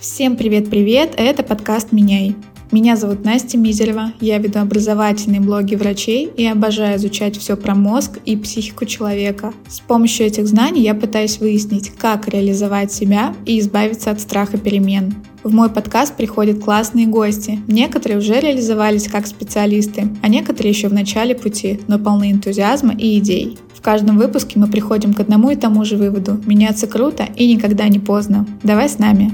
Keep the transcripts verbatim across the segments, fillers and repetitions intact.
Всем привет-привет, это подкаст «Меняй». Меня зовут Настя Мизерева, я веду образовательные блоги врачей и обожаю изучать все про мозг и психику человека. С помощью этих знаний я пытаюсь выяснить, как реализовать себя и избавиться от страха перемен. В мой подкаст приходят классные гости. Некоторые уже реализовались как специалисты, а некоторые еще в начале пути, но полны энтузиазма и идей. В каждом выпуске мы приходим к одному и тому же выводу: меняться круто и никогда не поздно. Давай с нами!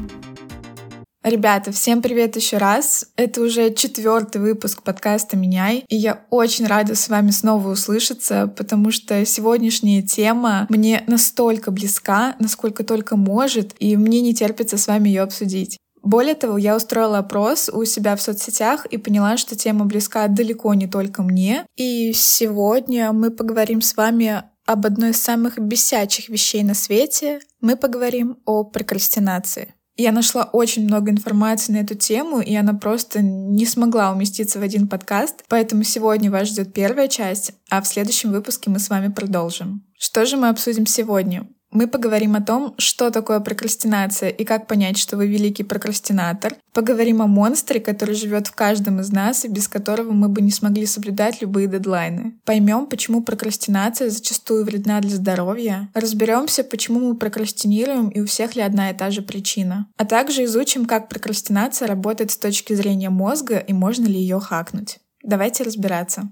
Ребята, всем привет еще раз. Это уже четвертый выпуск подкаста «Меняй», и я очень рада с вами снова услышаться, потому что сегодняшняя тема мне настолько близка, насколько только может, и мне не терпится с вами ее обсудить. Более того, я устроила опрос у себя в соцсетях и поняла, что тема близка далеко не только мне. И сегодня мы поговорим с вами об одной из самых бесячих вещей на свете. Мы поговорим о прокрастинации. Я нашла очень много информации на эту тему, и она просто не смогла уместиться в один подкаст, поэтому сегодня вас ждет первая часть, а в следующем выпуске мы с вами продолжим. Что же мы обсудим сегодня? Мы поговорим о том, что такое прокрастинация и как понять, что вы великий прокрастинатор. Поговорим о монстре, который живет в каждом из нас и без которого мы бы не смогли соблюдать любые дедлайны. Поймем, почему прокрастинация зачастую вредна для здоровья. Разберемся, почему мы прокрастинируем и у всех ли одна и та же причина. А также изучим, как прокрастинация работает с точки зрения мозга и можно ли ее хакнуть. Давайте разбираться.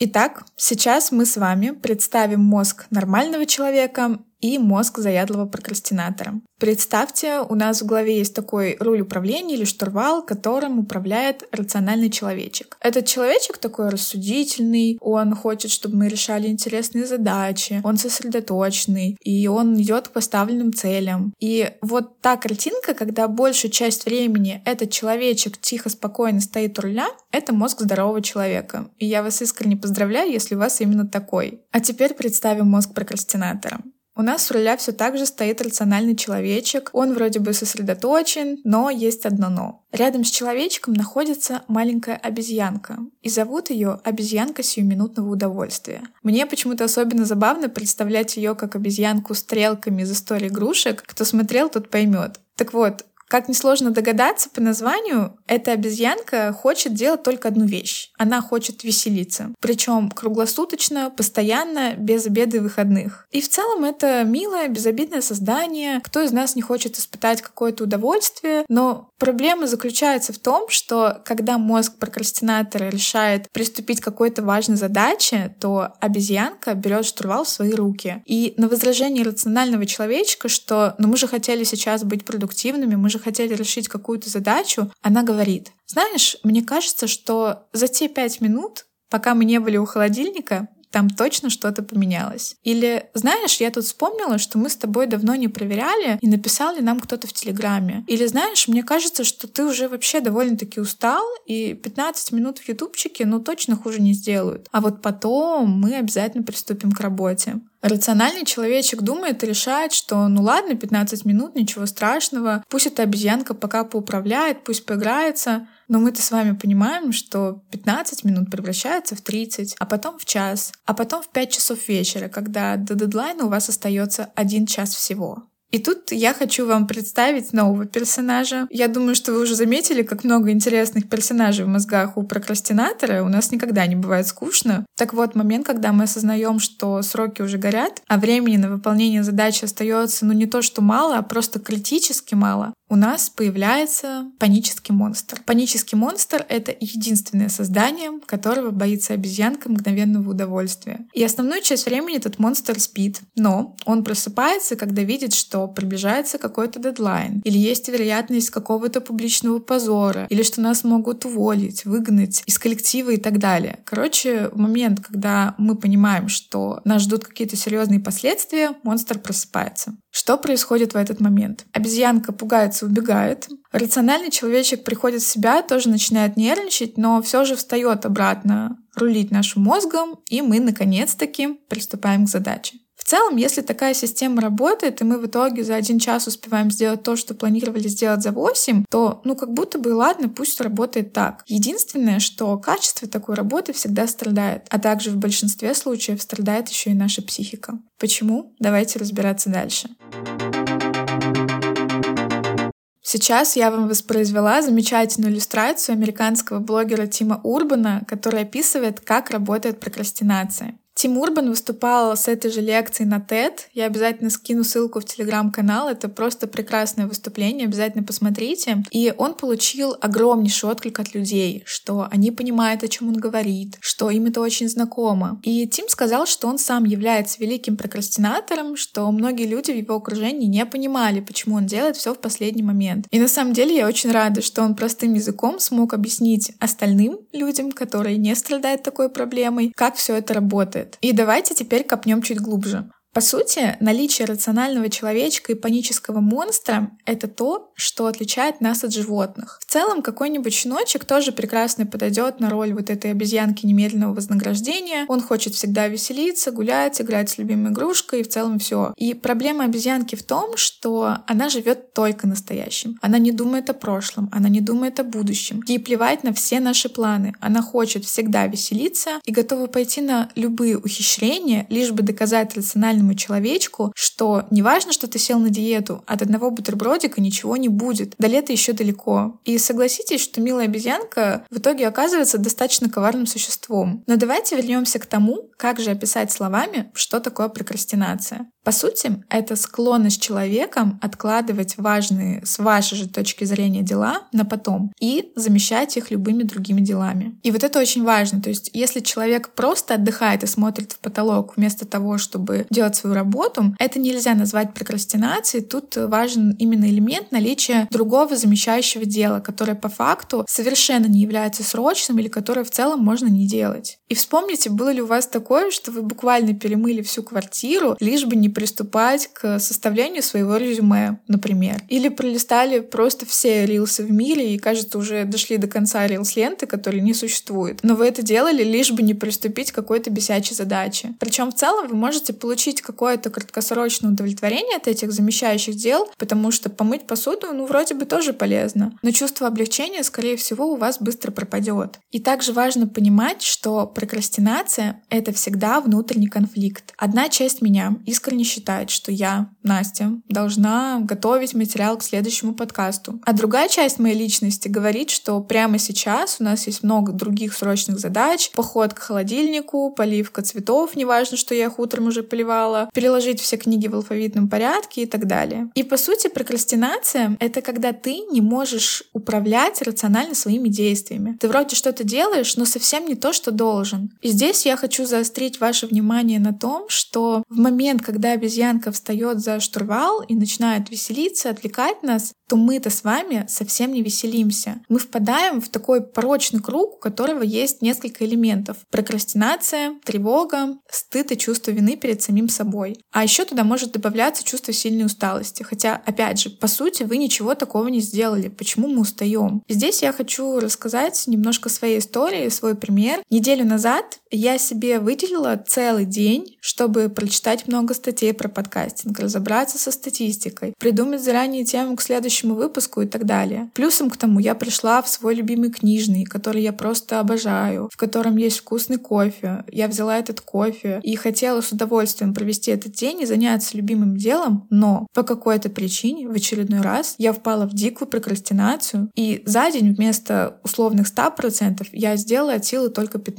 Итак, сейчас мы с вами представим мозг нормального человека и мозг заядлого прокрастинатора. Представьте, у нас в голове есть такой руль управления или штурвал, которым управляет рациональный человечек. Этот человечек такой рассудительный, он хочет, чтобы мы решали интересные задачи, он сосредоточенный, и он идет к поставленным целям. И вот та картинка, когда большую часть времени этот человечек тихо, спокойно стоит у руля, это мозг здорового человека. И я вас искренне поздравляю, если у вас именно такой. А теперь представим мозг прокрастинатора. У нас у руля все так же стоит рациональный человечек, он вроде бы сосредоточен, но есть одно но. Рядом с человечком находится маленькая обезьянка, и зовут ее обезьянка сиюминутного удовольствия. Мне почему-то особенно забавно представлять ее как обезьянку с стрелками из истории игрушек, кто смотрел, тот поймет. Так вот, как несложно догадаться по названию, эта обезьянка хочет делать только одну вещь. Она хочет веселиться. Причем круглосуточно, постоянно, без обеда и выходных. И в целом это милое, безобидное создание. Кто из нас не хочет испытать какое-то удовольствие? Но проблема заключается в том, что когда мозг прокрастинатора решает приступить к какой-то важной задаче, то обезьянка берет штурвал в свои руки. И на возражение рационального человечка, что «ну мы же хотели сейчас быть продуктивными, мы же хотели решить какую-то задачу», она говорит: «Знаешь, мне кажется, что за те пять минут, пока мы не были у холодильника, там точно что-то поменялось». Или: «Знаешь, я тут вспомнила, что мы с тобой давно не проверяли, и написал ли нам кто-то в Телеграме». Или: «Знаешь, мне кажется, что ты уже вообще довольно-таки устал, и пятнадцать минут в ютубчике, ну, точно хуже не сделают. А вот потом мы обязательно приступим к работе». Рациональный человечек думает и решает, что ну ладно, пятнадцать минут, ничего страшного, пусть эта обезьянка пока поуправляет, пусть поиграется. Но мы-то с вами понимаем, что пятнадцать минут превращается в тридцать, а потом в час, а потом в пять часов вечера, когда до дедлайна у вас остается один час всего. И тут я хочу вам представить нового персонажа. Я думаю, что вы уже заметили, как много интересных персонажей в мозгах у прокрастинатора. У нас никогда не бывает скучно. Так вот, момент, когда мы осознаем, что сроки уже горят, а времени на выполнение задачи остается, ну, не то что мало, а просто критически мало, у нас появляется панический монстр. Панический монстр — это единственное создание, которого боится обезьянка мгновенного удовольствия. И основную часть времени этот монстр спит, но он просыпается, когда видит, что приближается какой-то дедлайн, или есть вероятность какого-то публичного позора, или что нас могут уволить, выгнать из коллектива и так далее. Короче, в момент, когда мы понимаем, что нас ждут какие-то серьезные последствия, монстр просыпается. Что происходит в этот момент? Обезьянка пугается, убегает. Рациональный человечек приходит в себя, тоже начинает нервничать, но все же встает обратно рулить нашим мозгом, и мы наконец-таки приступаем к задаче. В целом, если такая система работает, и мы в итоге за один час успеваем сделать то, что планировали сделать за восемь, то ну как будто бы ладно, пусть работает так. Единственное, что качество такой работы всегда страдает, а также в большинстве случаев страдает еще и наша психика. Почему? Давайте разбираться дальше. Сейчас я вам воспроизвела замечательную иллюстрацию американского блогера Тима Урбана, который описывает, как работает прокрастинация. Тим Урбан выступал с этой же лекцией на тед. Я обязательно скину ссылку в телеграм-канал. Это просто прекрасное выступление, обязательно посмотрите. И он получил огромнейший отклик от людей, что они понимают, о чем он говорит, что им это очень знакомо. И Тим сказал, что он сам является великим прокрастинатором, что многие люди в его окружении не понимали, почему он делает все в последний момент. И на самом деле я очень рада, что он простым языком смог объяснить остальным людям, которые не страдают такой проблемой, как все это работает. И давайте теперь копнем чуть глубже. По сути, наличие рационального человечка и панического монстра — это то, что отличает нас от животных. В целом, какой-нибудь щеночек тоже прекрасно подойдет на роль вот этой обезьянки немедленного вознаграждения. Он хочет всегда веселиться, гулять, играть с любимой игрушкой и в целом все. И проблема обезьянки в том, что она живет только настоящим. Она не думает о прошлом, она не думает о будущем. Ей плевать на все наши планы. Она хочет всегда веселиться и готова пойти на любые ухищрения, лишь бы доказать рациональному человечку, что неважно, что ты сел на диету, от одного бутербродика ничего не будет, до лета еще далеко. И согласитесь, что милая обезьянка в итоге оказывается достаточно коварным существом. Но давайте вернемся к тому, как же описать словами, что такое прокрастинация. По сути, это склонность человека откладывать важные с вашей же точки зрения дела на потом и замещать их любыми другими делами. И вот это очень важно. То есть, если человек просто отдыхает и смотрит в потолок вместо того, чтобы делать свою работу, это нельзя назвать прокрастинацией. Тут важен именно элемент наличия другого замещающего дела, которое по факту совершенно не является срочным или которое в целом можно не делать. И вспомните, было ли у вас такое, что вы буквально перемыли всю квартиру, лишь бы не приступать к составлению своего резюме, например. Или пролистали просто все рилсы в мире и, кажется, уже дошли до конца рилс-ленты, которой не существует. Но вы это делали, лишь бы не приступить к какой-то бесячей задаче. Причем в целом вы можете получить какое-то краткосрочное удовлетворение от этих замещающих дел, потому что помыть посуду, ну, вроде бы тоже полезно. Но чувство облегчения, скорее всего, у вас быстро пропадет. И также важно понимать, что прокрастинация — это всегда внутренний конфликт. Одна часть меня искренне считает, что я, Настя, должна готовить материал к следующему подкасту. А другая часть моей личности говорит, что прямо сейчас у нас есть много других срочных задач, поход к холодильнику, поливка цветов, неважно, что я их утром уже поливала, переложить все книги в алфавитном порядке и так далее. И по сути прокрастинация — это когда ты не можешь управлять рационально своими действиями. Ты вроде что-то делаешь, но совсем не то, что должен. И здесь я хочу заострить ваше внимание на том, что в момент, когда обезьянка встает за штурвал и начинает веселиться, отвлекать нас, то мы-то с вами совсем не веселимся. Мы впадаем в такой порочный круг, у которого есть несколько элементов. Прокрастинация, тревога, стыд и чувство вины перед самим собой. А еще туда может добавляться чувство сильной усталости. Хотя, опять же, по сути, вы ничего такого не сделали. Почему мы устаем? Здесь я хочу рассказать немножко своей истории, свой пример. Неделю назад я себе выделила целый день, чтобы прочитать много статей про подкастинг, разобраться со статистикой, придумать заранее тему к следующему выпуску и так далее. Плюсом к тому я пришла в свой любимый книжный, который я просто обожаю, в котором есть вкусный кофе. Я взяла этот кофе и хотела с удовольствием провести этот день и заняться любимым делом, но по какой-то причине в очередной раз я впала в дикую прокрастинацию, и за день вместо условных ста процентов я сделала от силы только пятнадцать процентов.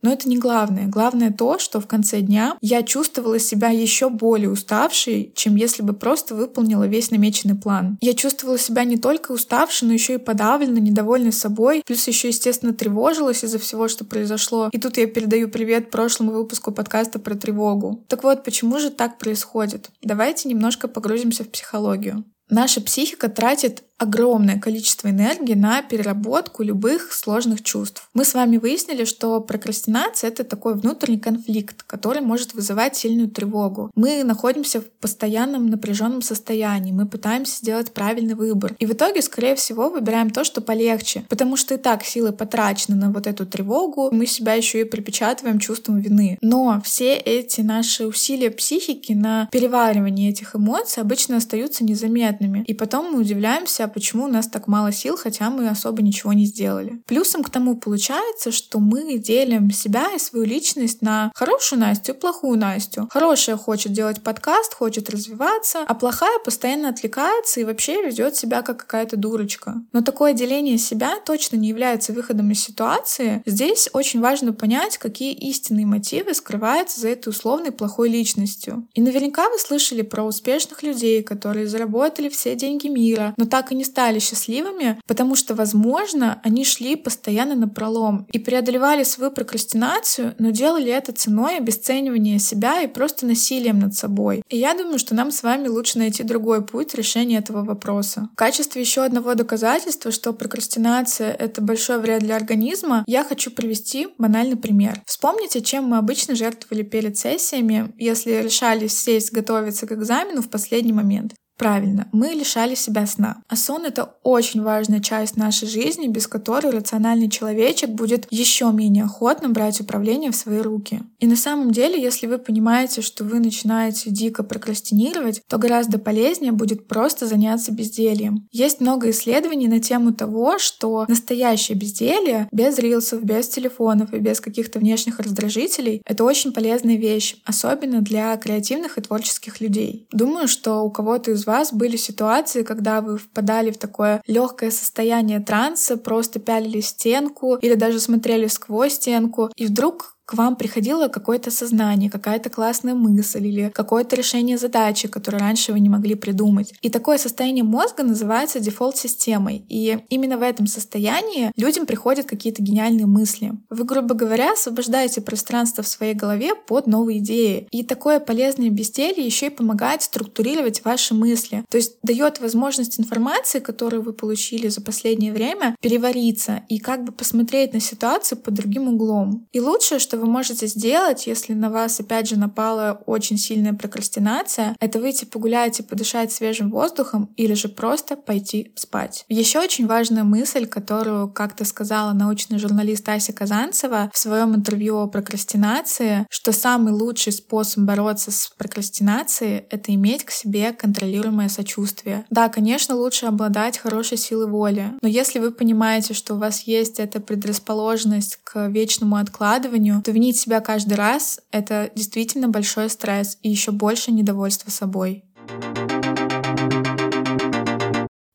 Но это не главное. Главное то, что в конце дня я чувствовала себя еще более уставшей, чем если бы просто выполнила весь намеченный план. Я чувствовала себя не только уставшей, но еще и подавленной, недовольной собой, плюс еще, естественно, тревожилась из-за всего, что произошло. И тут я передаю привет прошлому выпуску подкаста про тревогу. Так вот, почему же так происходит? Давайте немножко погрузимся в психологию. Наша психика тратит огромное количество энергии на переработку любых сложных чувств. Мы с вами выяснили, что прокрастинация — это такой внутренний конфликт, который может вызывать сильную тревогу. Мы находимся в постоянном напряженном состоянии, мы пытаемся сделать правильный выбор. И в итоге, скорее всего, выбираем то, что полегче, потому что и так силы потрачены на вот эту тревогу, мы себя еще и припечатываем чувством вины. Но все эти наши усилия психики на переваривание этих эмоций обычно остаются незаметными. И потом мы удивляемся, а почему у нас так мало сил, хотя мы особо ничего не сделали. Плюсом к тому получается, что мы делим себя и свою личность на хорошую Настю и плохую Настю. Хорошая хочет делать подкаст, хочет развиваться, а плохая постоянно отвлекается и вообще ведет себя как какая-то дурочка. Но такое деление себя точно не является выходом из ситуации. Здесь очень важно понять, какие истинные мотивы скрываются за этой условной плохой личностью. И наверняка вы слышали про успешных людей, которые заработали все деньги мира, но так и не стали счастливыми, потому что, возможно, они шли постоянно напролом и преодолевали свою прокрастинацию, но делали это ценой обесценивания себя и просто насилием над собой. И я думаю, что нам с вами лучше найти другой путь решения этого вопроса. В качестве еще одного доказательства, что прокрастинация — это большой вред для организма, я хочу привести банальный пример. Вспомните, чем мы обычно жертвовали перед сессиями, если решали сесть готовиться к экзамену в последний момент. Правильно, мы лишали себя сна. А сон — это очень важная часть нашей жизни, без которой рациональный человечек будет еще менее охотно брать управление в свои руки. И на самом деле, если вы понимаете, что вы начинаете дико прокрастинировать, то гораздо полезнее будет просто заняться бездельем. Есть много исследований на тему того, что настоящее безделье без рилсов, без телефонов и без каких-то внешних раздражителей — это очень полезная вещь, особенно для креативных и творческих людей. Думаю, что у кого-то из вас были ситуации, когда вы впадали в такое легкое состояние транса, просто пялили стенку или даже смотрели сквозь стенку, и вдруг к вам приходило какое-то сознание, какая-то классная мысль или какое-то решение задачи, которую раньше вы не могли придумать. И такое состояние мозга называется дефолт-системой. И именно в этом состоянии людям приходят какие-то гениальные мысли. Вы, грубо говоря, освобождаете пространство в своей голове под новые идеи. И такое полезное безделье еще и помогает структурировать ваши мысли. То есть дает возможность информации, которую вы получили за последнее время, перевариться и как бы посмотреть на ситуацию под другим углом. И лучшее, что вы можете сделать, если на вас опять же напала очень сильная прокрастинация, это выйти погулять и подышать свежим воздухом или же просто пойти спать. Еще очень важная мысль, которую как-то сказала научный журналист Ася Казанцева в своем интервью о прокрастинации, что самый лучший способ бороться с прокрастинацией — это иметь к себе контролируемое сочувствие. Да, конечно, лучше обладать хорошей силой воли, но если вы понимаете, что у вас есть эта предрасположенность к вечному откладыванию, то винить себя каждый раз — это действительно большой стресс и еще больше недовольства собой.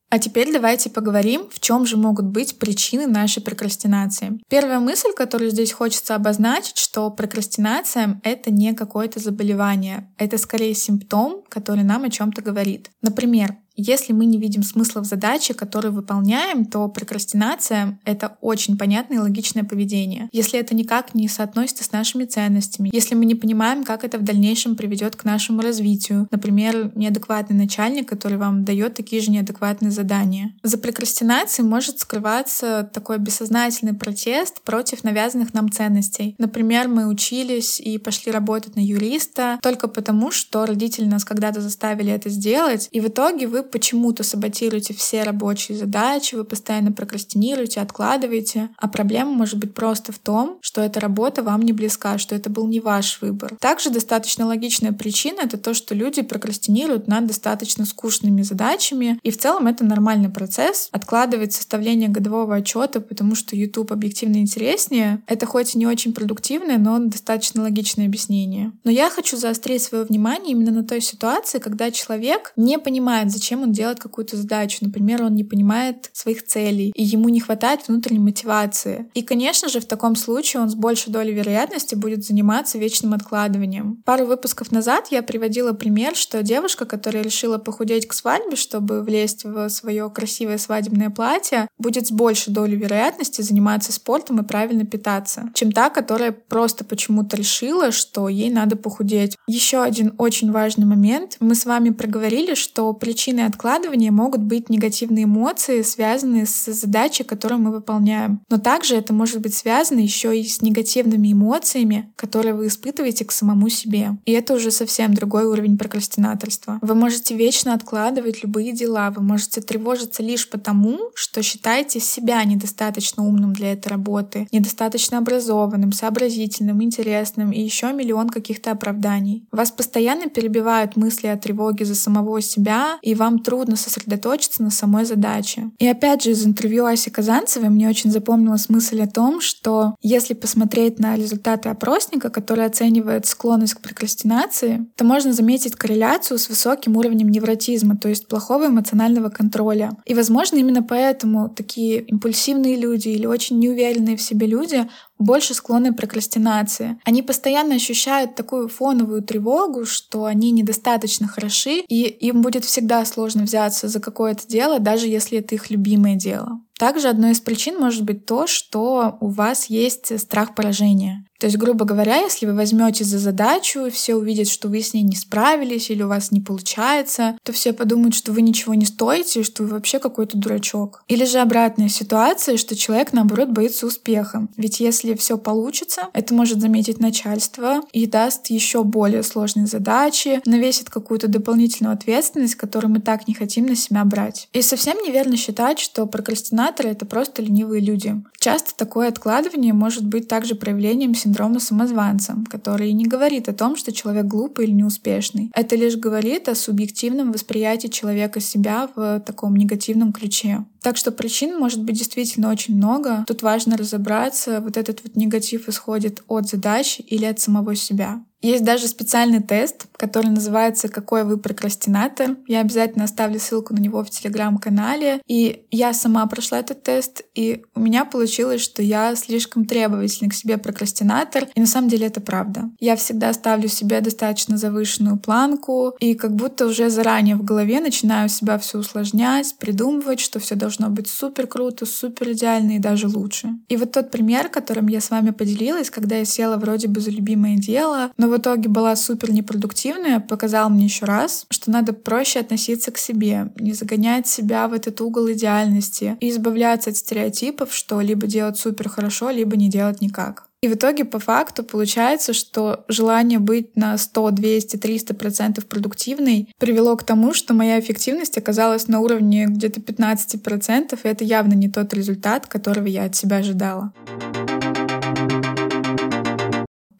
А теперь давайте поговорим, в чем же могут быть причины нашей прокрастинации. Первая мысль, которую здесь хочется обозначить, что прокрастинация — это не какое-то заболевание, это скорее симптом, который нам о чем-то говорит. Например, если мы не видим смысла в задаче, которую выполняем, то прокрастинация — это очень понятное и логичное поведение. Если это никак не соотносится с нашими ценностями, если мы не понимаем, как это в дальнейшем приведет к нашему развитию, например, неадекватный начальник, который вам дает такие же неадекватные задания. За прокрастинацией может скрываться такой бессознательный протест против навязанных нам ценностей. Например, мы учились и пошли работать на юриста только потому, что родители нас когда-то заставили это сделать, и в итоге вы почему-то саботируете все рабочие задачи, вы постоянно прокрастинируете, откладываете, а проблема может быть просто в том, что эта работа вам не близка, что это был не ваш выбор. Также достаточно логичная причина — это то, что люди прокрастинируют над достаточно скучными задачами, и в целом это нормальный процесс. Откладывать составление годового отчета, потому что YouTube объективно интереснее — это хоть и не очень продуктивное, но достаточно логичное объяснение. Но я хочу заострить свое внимание именно на той ситуации, когда человек не понимает, зачем он делает какую-то задачу. Например, он не понимает своих целей, и ему не хватает внутренней мотивации. И, конечно же, в таком случае он с большей долей вероятности будет заниматься вечным откладыванием. Пару выпусков назад я приводила пример, что девушка, которая решила похудеть к свадьбе, чтобы влезть в свое красивое свадебное платье, будет с большей долей вероятности заниматься спортом и правильно питаться, чем та, которая просто почему-то решила, что ей надо похудеть. Еще один очень важный момент. Мы с вами проговорили, что причина откладывания могут быть негативные эмоции, связанные с задачей, которую мы выполняем. Но также это может быть связано еще и с негативными эмоциями, которые вы испытываете к самому себе. И это уже совсем другой уровень прокрастинаторства. Вы можете вечно откладывать любые дела, вы можете тревожиться лишь потому, что считаете себя недостаточно умным для этой работы, недостаточно образованным, сообразительным, интересным и еще миллион каких-то оправданий. Вас постоянно перебивают мысли о тревоге за самого себя, и вам вам трудно сосредоточиться на самой задаче. И опять же, из интервью Аси Казанцевой мне очень запомнилась мысль о том, что если посмотреть на результаты опросника, который оценивает склонность к прокрастинации, то можно заметить корреляцию с высоким уровнем невротизма, то есть плохого эмоционального контроля. И, возможно, именно поэтому такие импульсивные люди или очень неуверенные в себе люди больше склонны к прокрастинации. Они постоянно ощущают такую фоновую тревогу, что они недостаточно хороши, и им будет всегда сложно взяться за какое-то дело, даже если это их любимое дело. Также одной из причин может быть то, что у вас есть страх поражения. То есть, грубо говоря, если вы возьметесь за задачу, и все увидят, что вы с ней не справились или у вас не получается, то все подумают, что вы ничего не стоите, что вы вообще какой-то дурачок. Или же обратная ситуация, что человек, наоборот, боится успеха. Ведь если все получится, это может заметить начальство и даст еще более сложные задачи, навесит какую-то дополнительную ответственность, которую мы так не хотим на себя брать. И совсем неверно считать, что прокрастинация — это просто ленивые люди. Часто такое откладывание может быть также проявлением синдрома самозванца, который не говорит о том, что человек глупый или неуспешный. Это лишь говорит о субъективном восприятии человека себя в таком негативном ключе. Так что причин может быть действительно очень много. Тут важно разобраться, вот этот вот негатив исходит от задачи или от самого себя. Есть даже специальный тест, который называется «Какой вы прокрастинатор?». Я обязательно оставлю ссылку на него в телеграм-канале. И я сама прошла этот тест, и у меня получилось, что я слишком требовательный к себе прокрастинатор. И на самом деле это правда. Я всегда ставлю себе достаточно завышенную планку, и как будто уже заранее в голове начинаю себя все усложнять, придумывать, что все должно быть супер круто, супер идеально и даже лучше. И вот тот пример, которым я с вами поделилась, когда я села вроде бы за любимое дело, но в итоге была супер непродуктивная, показал мне еще раз, что надо проще относиться к себе, не загонять себя в этот угол идеальности и избавляться от стереотипов, что либо делать супер хорошо, либо не делать никак. И в итоге, по факту, получается, что желание быть на сто, двести, триста процентов продуктивной привело к тому, что моя эффективность оказалась на уровне где-то пятнадцать процентов, и это явно не тот результат, которого я от себя ожидала.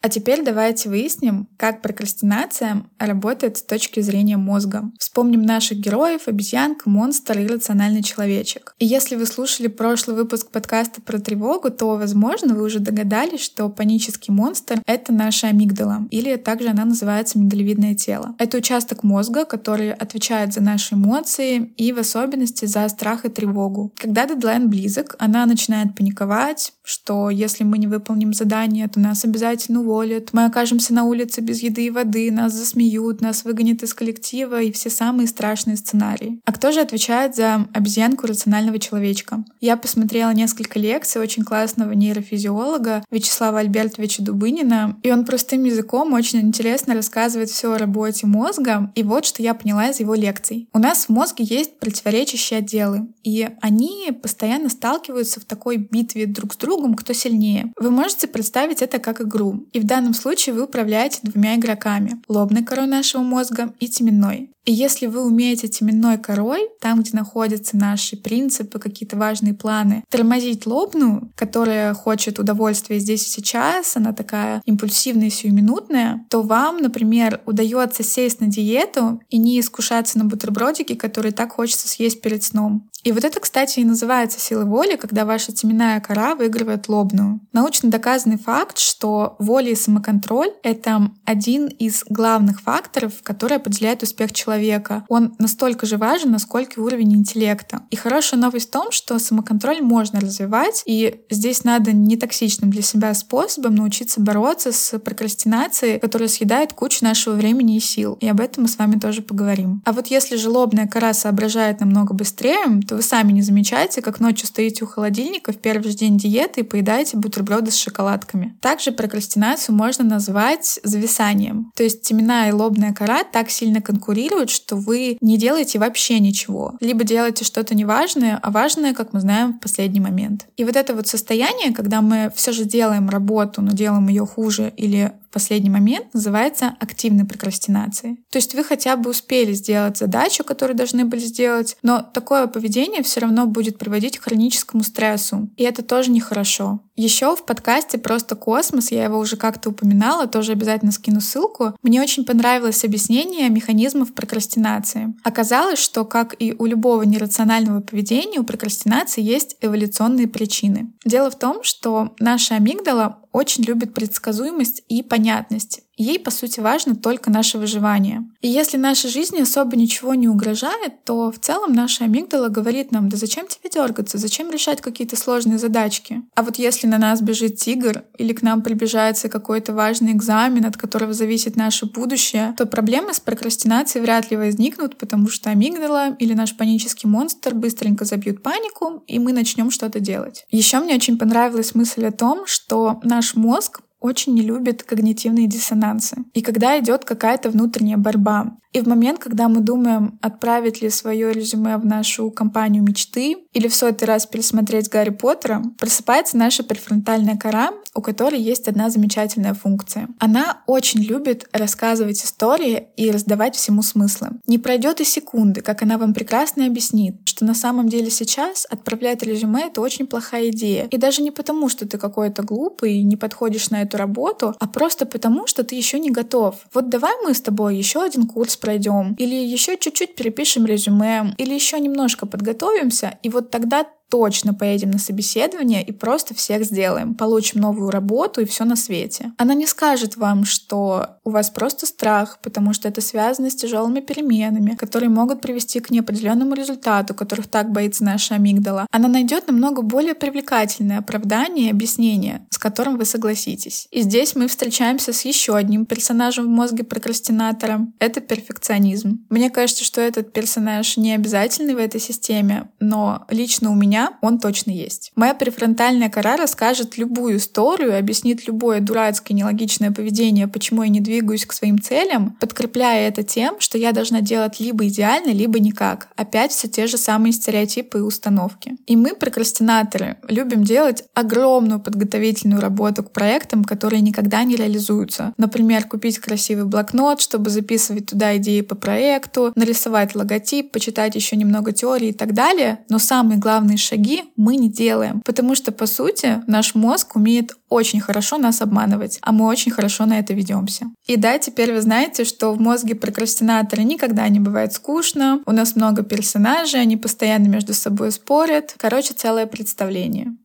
А теперь давайте выясним, как прокрастинация работает с точки зрения мозга. Вспомним наших героев: обезьянка, монстр и рациональный человечек. И если вы слушали прошлый выпуск подкаста про тревогу, то, возможно, вы уже догадались, что панический монстр — это наша амигдала, или также она называется миндалевидное тело. Это участок мозга, который отвечает за наши эмоции и в особенности за страх и тревогу. Когда дедлайн близок, она начинает паниковать, что если мы не выполним задание, то нас обязательно уволят. Мы окажемся на улице без еды и воды, нас засмеют, нас выгонят из коллектива и все самые страшные сценарии. А кто же отвечает за обезьянку рационального человечка? Я посмотрела несколько лекций очень классного нейрофизиолога Вячеслава Альбертовича Дубынина, и он простым языком очень интересно рассказывает все о работе мозга, и вот что я поняла из его лекций. У нас в мозге есть противоречащие отделы, и они постоянно сталкиваются в такой битве друг с другом, кто сильнее. Вы можете представить это как игру, и в данном случае вы управляете двумя игроками — лобной корой нашего мозга и теменной. И если вы умеете теменной корой, там, где находятся наши принципы, какие-то важные планы, тормозить лобную, которая хочет удовольствия здесь и сейчас, она такая импульсивная, сиюминутная, то вам, например, удается сесть на диету и не искушаться на бутербродики, которые так хочется съесть перед сном. И вот это, кстати, и называется сила воли, когда ваша теменная кора выигрывает лобную. Научно доказанный факт, что воля и самоконтроль — это один из главных факторов, который определяет успех человека. Он настолько же важен, насколько и уровень интеллекта. И хорошая новость в том, что самоконтроль можно развивать, и здесь надо нетоксичным для себя способом научиться бороться с прокрастинацией, которая съедает кучу нашего времени и сил. И об этом мы с вами тоже поговорим. А вот если же лобная кора соображает намного быстрее, то вы сами не замечаете, как ночью стоите у холодильника в первый же день диеты и поедаете бутерброды с шоколадками. Также прокрастинацию можно назвать зависанием. То есть теменная и лобная кора так сильно конкурируют, что вы не делаете вообще ничего. Либо делаете что-то неважное, а важное, как мы знаем, в последний момент. И вот это вот состояние, когда мы все же делаем работу, но делаем ее хуже или последний момент, называется активной прокрастинацией. То есть вы хотя бы успели сделать задачу, которую должны были сделать, но такое поведение все равно будет приводить к хроническому стрессу, и это тоже нехорошо. Еще в подкасте «Просто космос», я его уже как-то упоминала, тоже обязательно скину ссылку, мне очень понравилось объяснение механизмов прокрастинации. Оказалось, что, как и у любого нерационального поведения, у прокрастинации есть эволюционные причины. Дело в том, что наша амигдала очень любит предсказуемость и понятность. Ей, по сути, важно только наше выживание. И если нашей жизни особо ничего не угрожает, то в целом наша амигдала говорит нам: да зачем тебе дергаться, зачем решать какие-то сложные задачки? А вот если на нас бежит тигр или к нам приближается какой-то важный экзамен, от которого зависит наше будущее, то проблемы с прокрастинацией вряд ли возникнут, потому что амигдала или наш панический монстр быстренько забьют панику, и мы начнем что-то делать. Еще мне очень понравилась мысль о том, что наш мозг очень не любит когнитивные диссонансы. И когда идет какая-то внутренняя борьба. И в момент, когда мы думаем, отправить ли свое резюме в нашу компанию мечты или в сотый раз пересмотреть Гарри Поттера, просыпается наша префронтальная кора, у которой есть одна замечательная функция. Она очень любит рассказывать истории и раздавать всему смыслы. Не пройдет и секунды, как она вам прекрасно объяснит, что на самом деле сейчас отправлять резюме — это очень плохая идея. И даже не потому, что ты какой-то глупый и не подходишь на эту работу, а просто потому, что ты еще не готов. Вот давай мы с тобой еще один курс пройдем, или еще чуть-чуть перепишем резюме, или еще немножко подготовимся, и вот тогда точно поедем на собеседование и просто всех сделаем, получим новую работу и все на свете. Она не скажет вам, что у вас просто страх, потому что это связано с тяжелыми переменами, которые могут привести к неопределенному результату, которых так боится наша амигдала. Она найдет намного более привлекательное оправдание и объяснение, с которым вы согласитесь. И здесь мы встречаемся с еще одним персонажем в мозге прокрастинатора. Это перфекционизм. Мне кажется, что этот персонаж не обязательный в этой системе, но лично у меня он точно есть. Моя префронтальная кора расскажет любую историю, объяснит любое дурацкое нелогичное поведение, почему я не двигаюсь к своим целям, подкрепляя это тем, что я должна делать либо идеально, либо никак. Опять все те же самые стереотипы и установки. И мы, прокрастинаторы, любим делать огромную подготовительную работу к проектам, которые никогда не реализуются. Например, купить красивый блокнот, чтобы записывать туда идеи по проекту, нарисовать логотип, почитать еще немного теории и так далее. Но самый главный шаги мы не делаем, потому что, по сути, наш мозг умеет очень хорошо нас обманывать, а мы очень хорошо на это ведемся. И да, теперь вы знаете, что в мозге прокрастинатора никогда не бывает скучно, у нас много персонажей, они постоянно между собой спорят, короче, целое представление.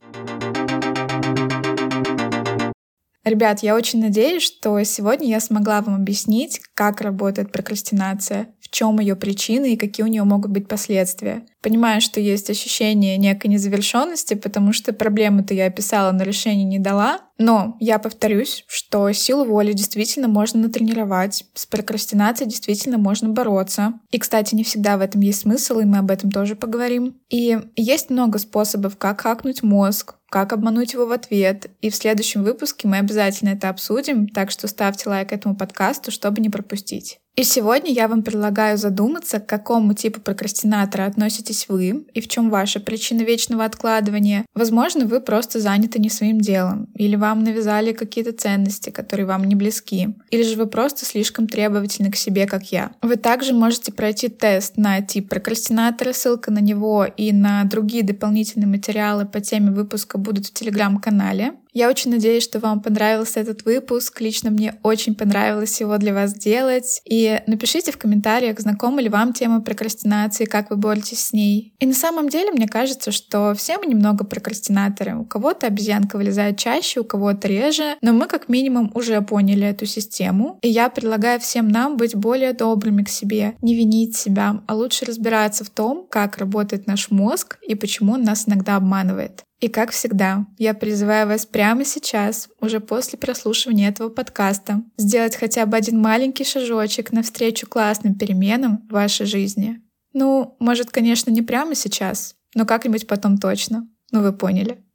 Ребят, я очень надеюсь, что сегодня я смогла вам объяснить, как работает прокрастинация, в чем ее причины и какие у нее могут быть последствия. Понимаю, что есть ощущение некой незавершенности, потому что проблему-то я описала, но решение не дала. Но я повторюсь, что силу воли действительно можно натренировать, с прокрастинацией действительно можно бороться. И, кстати, не всегда в этом есть смысл, и мы об этом тоже поговорим. И есть много способов, как хакнуть мозг, как обмануть его в ответ. И в следующем выпуске мы обязательно это обсудим, так что ставьте лайк этому подкасту, чтобы не пропустить. И сегодня я вам предлагаю задуматься, к какому типу прокрастинатора относитесь вы и в чем ваша причина вечного откладывания. Возможно, вы просто заняты не своим делом, или вам навязали какие-то ценности, которые вам не близки, или же вы просто слишком требовательны к себе, как я. Вы также можете пройти тест на тип прокрастинатора, ссылка на него и на другие дополнительные материалы по теме выпуска будут в телеграм-канале. Я очень надеюсь, что вам понравился этот выпуск. Лично мне очень понравилось его для вас делать. И напишите в комментариях, знакома ли вам тема прокрастинации, как вы боретесь с ней. И на самом деле, мне кажется, что все мы немного прокрастинаторы. У кого-то обезьянка вылезает чаще, у кого-то реже. Но мы как минимум уже поняли эту систему. И я предлагаю всем нам быть более добрыми к себе, не винить себя, а лучше разбираться в том, как работает наш мозг и почему он нас иногда обманывает. И как всегда, я призываю вас прямо сейчас, уже после прослушивания этого подкаста, сделать хотя бы один маленький шажочек навстречу классным переменам в вашей жизни. Ну, может, конечно, не прямо сейчас, но как-нибудь потом точно. Ну, вы поняли.